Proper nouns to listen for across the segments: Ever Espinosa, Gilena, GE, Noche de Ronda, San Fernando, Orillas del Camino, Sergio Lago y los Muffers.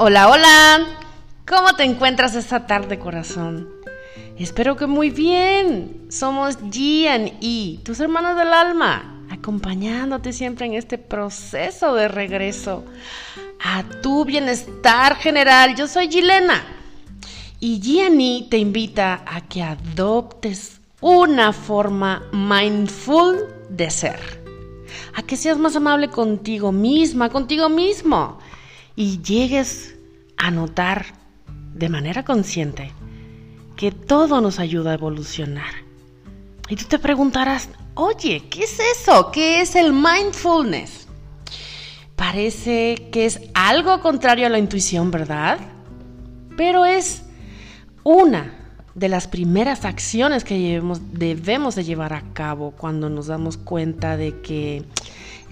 Hola, hola, ¿cómo te encuentras esta tarde, corazón? Espero que muy bien. Somos GE, tus hermanos del alma, acompañándote siempre en este proceso de regreso a tu bienestar general. Yo soy Gilena y GE te invita a que adoptes una forma mindful de ser, a que seas más amable contigo misma, contigo mismo, y llegues a notar de manera consciente que todo nos ayuda a evolucionar. Y tú te preguntarás, oye, ¿qué es eso? ¿Qué es el mindfulness? Parece que es algo contrario a la intuición, ¿verdad? Pero es una de las primeras acciones que debemos de llevar a cabo cuando nos damos cuenta de que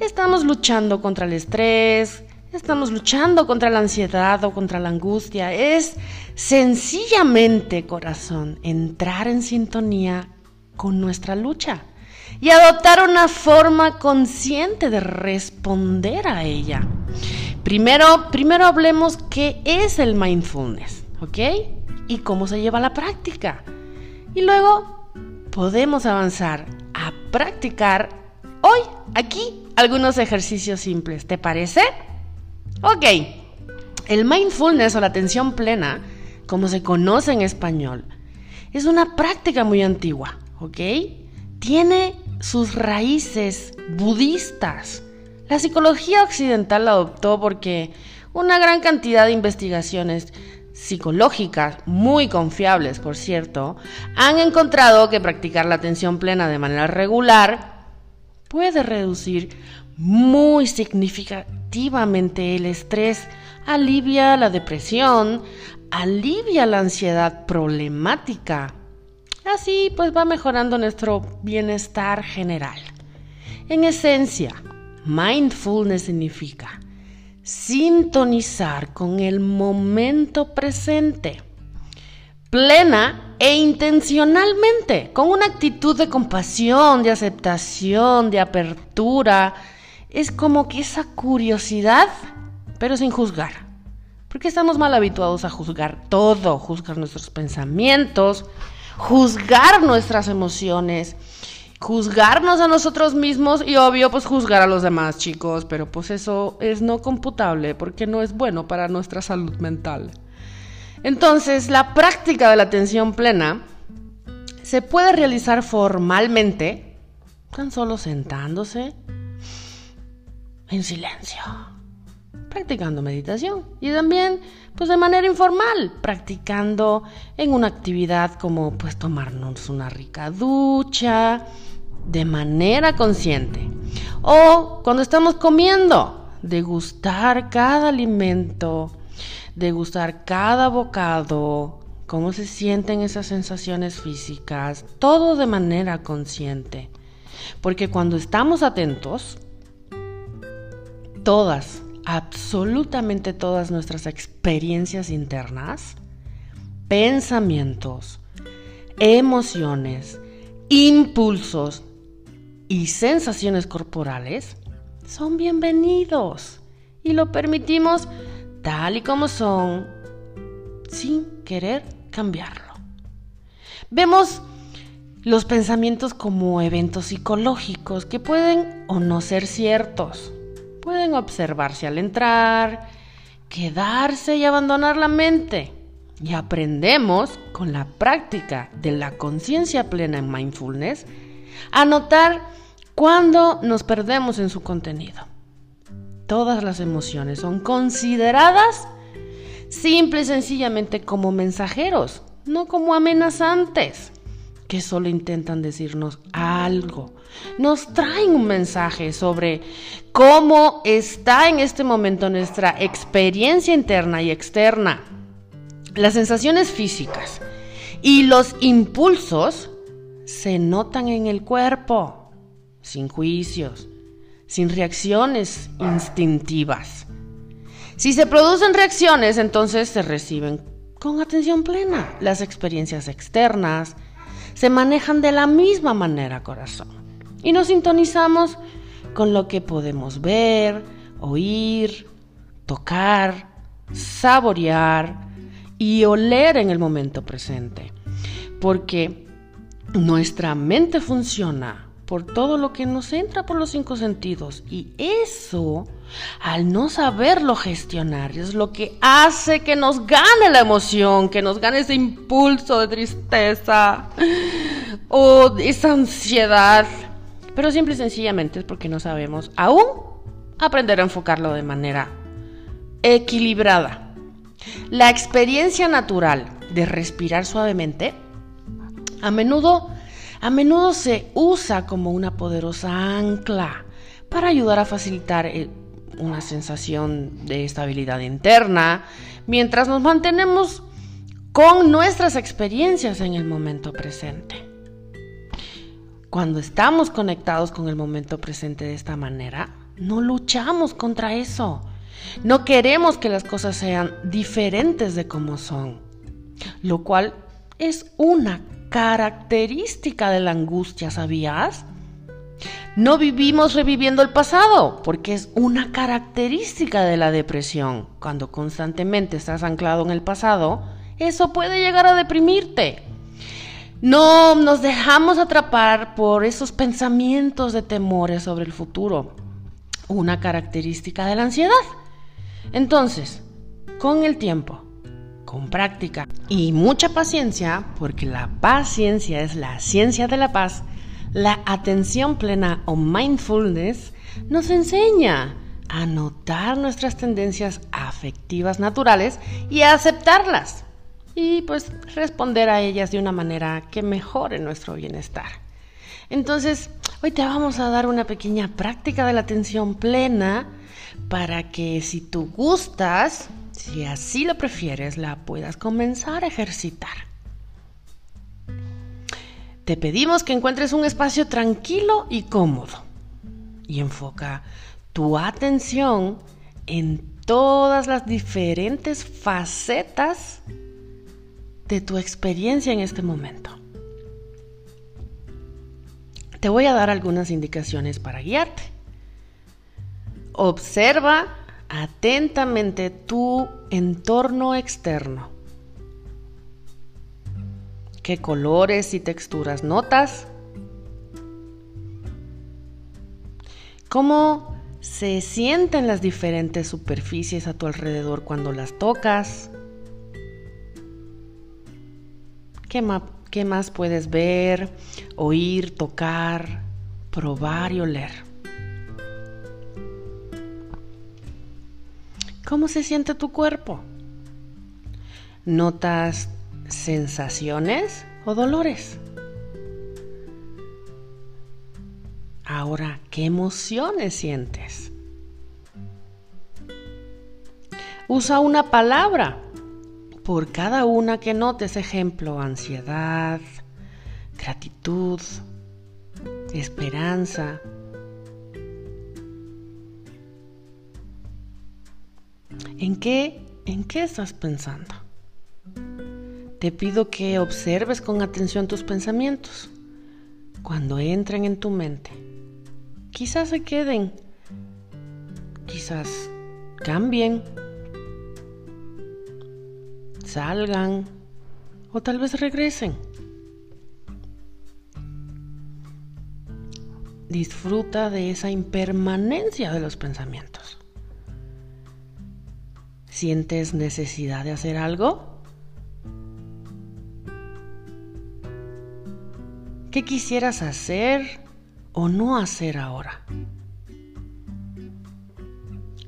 estamos luchando contra el estrés, estamos luchando contra la ansiedad o contra la angustia. Es sencillamente, corazón, entrar en sintonía con nuestra lucha y adoptar una forma consciente de responder a ella. Primero hablemos qué es el mindfulness, ¿ok? Y cómo se lleva a la práctica. Y luego podemos avanzar a practicar hoy, aquí, algunos ejercicios simples. ¿Te parece? Ok, el mindfulness o la atención plena, como se conoce en español, es una práctica muy antigua, ¿ok? Tiene sus raíces budistas. La psicología occidental la adoptó porque una gran cantidad de investigaciones psicológicas, muy confiables por cierto, han encontrado que practicar la atención plena de manera regular puede reducir muy significativamente el estrés, alivia la depresión, alivia la ansiedad problemática. Así pues va mejorando nuestro bienestar general. En esencia, mindfulness significa sintonizar con el momento presente, plena e intencionalmente, con una actitud de compasión, de aceptación, de apertura. Es como que esa curiosidad, pero sin juzgar. Porque estamos mal habituados a juzgar todo, juzgar nuestros pensamientos, juzgar nuestras emociones, juzgarnos a nosotros mismos y obvio, pues juzgar a los demás, chicos. Pero pues eso es no computable porque no es bueno para nuestra salud mental. Entonces, la práctica de la atención plena se puede realizar formalmente, tan solo sentándose, en silencio, practicando meditación, y también pues de manera informal, practicando en una actividad como pues tomarnos una rica ducha de manera consciente, o cuando estamos comiendo, degustar cada alimento, degustar cada bocado, cómo se sienten esas sensaciones físicas, todo de manera consciente, porque cuando estamos atentos, todas, absolutamente todas nuestras experiencias internas, pensamientos, emociones, impulsos y sensaciones corporales son bienvenidos y lo permitimos tal y como son, sin querer cambiarlo. Vemos los pensamientos como eventos psicológicos que pueden o no ser ciertos. Pueden observarse al entrar, quedarse y abandonar la mente. Y aprendemos con la práctica de la conciencia plena en mindfulness a notar cuando nos perdemos en su contenido. Todas las emociones son consideradas simple y sencillamente como mensajeros, no como amenazantes, que solo intentan decirnos algo. Nos traen un mensaje sobre cómo está en este momento nuestra experiencia interna y externa. Las sensaciones físicas y los impulsos se notan en el cuerpo, sin juicios, sin reacciones instintivas. Si se producen reacciones, entonces se reciben con atención plena. Las experiencias externas se manejan de la misma manera, corazón. Y nos sintonizamos con lo que podemos ver, oír, tocar, saborear y oler en el momento presente, porque nuestra mente funciona por todo lo que nos entra por los 5 sentidos, y eso, al no saberlo gestionar, es lo que hace que nos gane la emoción, que nos gane ese impulso de tristeza o esa ansiedad, pero simple y sencillamente es porque no sabemos aún aprender a enfocarlo de manera equilibrada. La experiencia natural de respirar suavemente a menudo se usa como una poderosa ancla para ayudar a facilitar una sensación de estabilidad interna mientras nos mantenemos con nuestras experiencias en el momento presente. Cuando estamos conectados con el momento presente de esta manera, no luchamos contra eso. No queremos que las cosas sean diferentes de como son, lo cual es una característica de la angustia, ¿sabías? No vivimos reviviendo el pasado, porque es una característica de la depresión. Cuando constantemente estás anclado en el pasado, eso puede llegar a deprimirte. No nos dejamos atrapar por esos pensamientos de temores sobre el futuro, una característica de la ansiedad. Entonces, con el tiempo, con práctica y mucha paciencia, porque la paciencia es la ciencia de la paz, la atención plena o mindfulness nos enseña a notar nuestras tendencias afectivas naturales y a aceptarlas, y pues responder a ellas de una manera que mejore nuestro bienestar. Entonces, hoy te vamos a dar una pequeña práctica de la atención plena para que, si tú gustas, si así lo prefieres, la puedas comenzar a ejercitar. Te pedimos que encuentres un espacio tranquilo y cómodo y enfoca tu atención en todas las diferentes facetas de tu experiencia en este momento. Te voy a dar algunas indicaciones para guiarte. Observa atentamente tu entorno externo. ¿Qué colores y texturas notas? ¿Cómo se sienten las diferentes superficies a tu alrededor cuando las tocas? ¿Qué más puedes ver, oír, tocar, probar y oler? ¿Cómo se siente tu cuerpo? ¿Notas sensaciones o dolores? Ahora, ¿qué emociones sientes? Usa una palabra por cada una que notes, ejemplo, ansiedad, gratitud, esperanza. ¿En qué estás pensando? Te pido que observes con atención tus pensamientos. Cuando entren en tu mente, quizás se queden, quizás cambien, salgan o tal vez regresen. Disfruta de esa impermanencia de los pensamientos. ¿Sientes necesidad de hacer algo? ¿Qué quisieras hacer o no hacer ahora?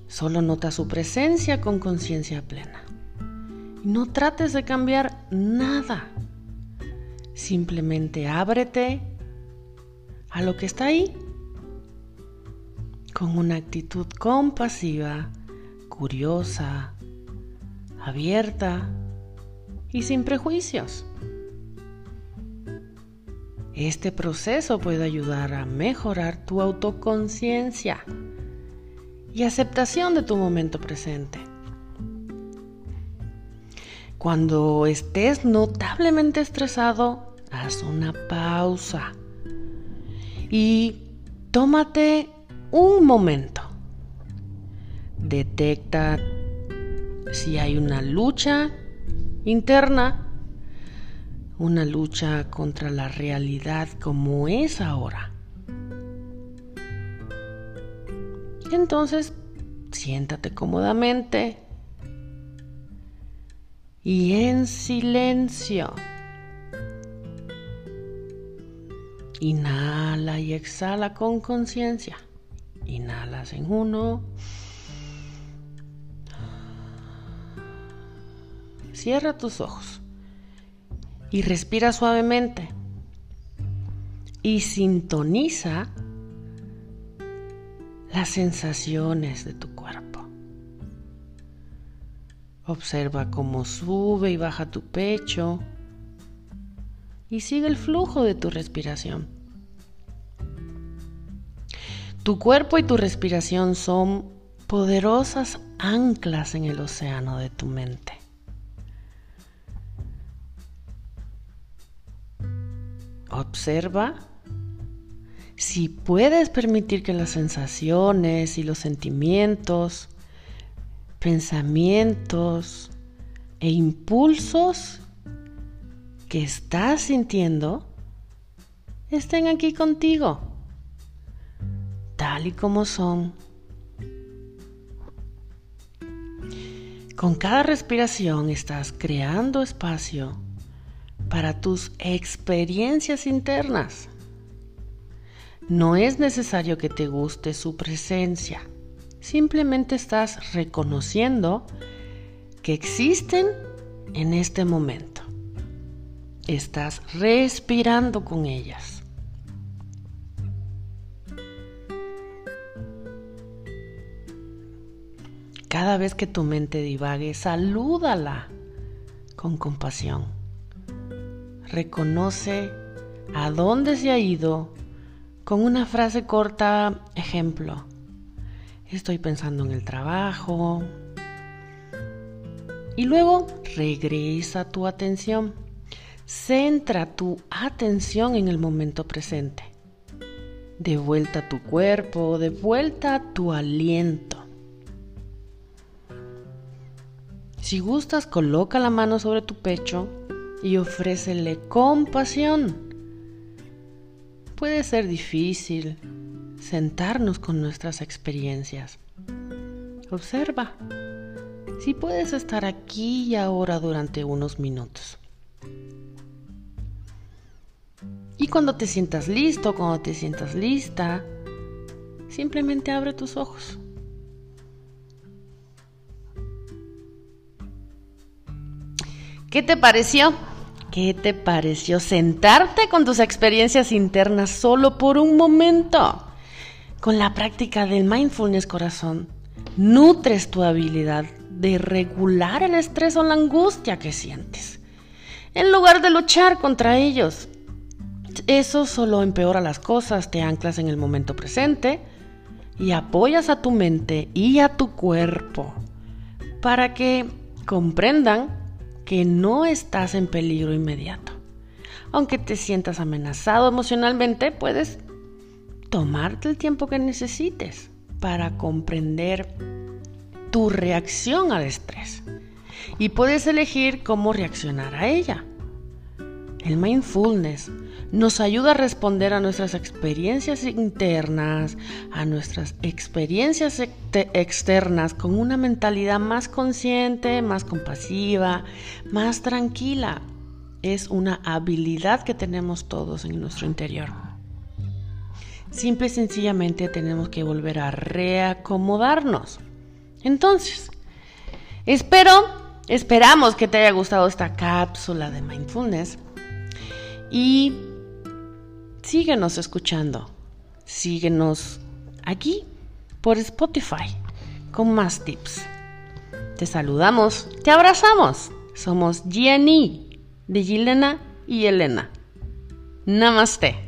Solo nota su presencia con conciencia plena. No trates de cambiar nada. Simplemente ábrete a lo que está ahí con una actitud compasiva, curiosa, abierta y sin prejuicios. Este proceso puede ayudar a mejorar tu autoconciencia y aceptación de tu momento presente. Cuando estés notablemente estresado, haz una pausa y tómate un momento. Detecta si hay una lucha interna, una lucha contra la realidad como es ahora. Entonces, siéntate cómodamente y en silencio. Inhala y exhala con conciencia. Inhalas en uno. Cierra tus ojos y respira suavemente. Y sintoniza las sensaciones de tu cuerpo. Observa cómo sube y baja tu pecho. Y sigue el flujo de tu respiración. Tu cuerpo y tu respiración son poderosas anclas en el océano de tu mente. Observa si puedes permitir que las sensaciones y los sentimientos, pensamientos e impulsos que estás sintiendo estén aquí contigo, tal y como son. Con cada respiración estás creando espacio para tus experiencias internas. No es necesario que te guste su presencia, simplemente estás reconociendo que existen en este momento. Estás respirando con ellas. Cada vez que tu mente divague, salúdala con compasión. Reconoce a dónde se ha ido con una frase corta, ejemplo. Estoy pensando en el trabajo. Y luego regresa tu atención. Centra tu atención en el momento presente. De vuelta a tu cuerpo, de vuelta a tu aliento. Si gustas, coloca la mano sobre tu pecho y ofrécele compasión. Puede ser difícil sentarnos con nuestras experiencias. Observa si puedes estar aquí y ahora durante unos minutos. Y cuando te sientas listo, cuando te sientas lista, simplemente abre tus ojos. ¿Qué te pareció? ¿Qué te pareció sentarte con tus experiencias internas solo por un momento? Con la práctica del mindfulness, corazón, nutres tu habilidad de regular el estrés o la angustia que sientes, en lugar de luchar contra ellos. Eso solo empeora las cosas, te anclas en el momento presente y apoyas a tu mente y a tu cuerpo para que comprendan que no estás en peligro inmediato. Aunque te sientas amenazado emocionalmente, puedes tomarte el tiempo que necesites para comprender tu reacción al estrés y puedes elegir cómo reaccionar a ella. El mindfulness nos ayuda a responder a nuestras experiencias internas, a nuestras experiencias externas con una mentalidad más consciente, más compasiva, más tranquila. Es una habilidad que tenemos todos en nuestro interior. Simple y sencillamente tenemos que volver a reacomodarnos. Entonces, esperamos que te haya gustado esta cápsula de mindfulness. Y síguenos escuchando, síguenos aquí por Spotify con más tips. Te saludamos, te abrazamos. Somos GE de Gilena y Elena. Namaste.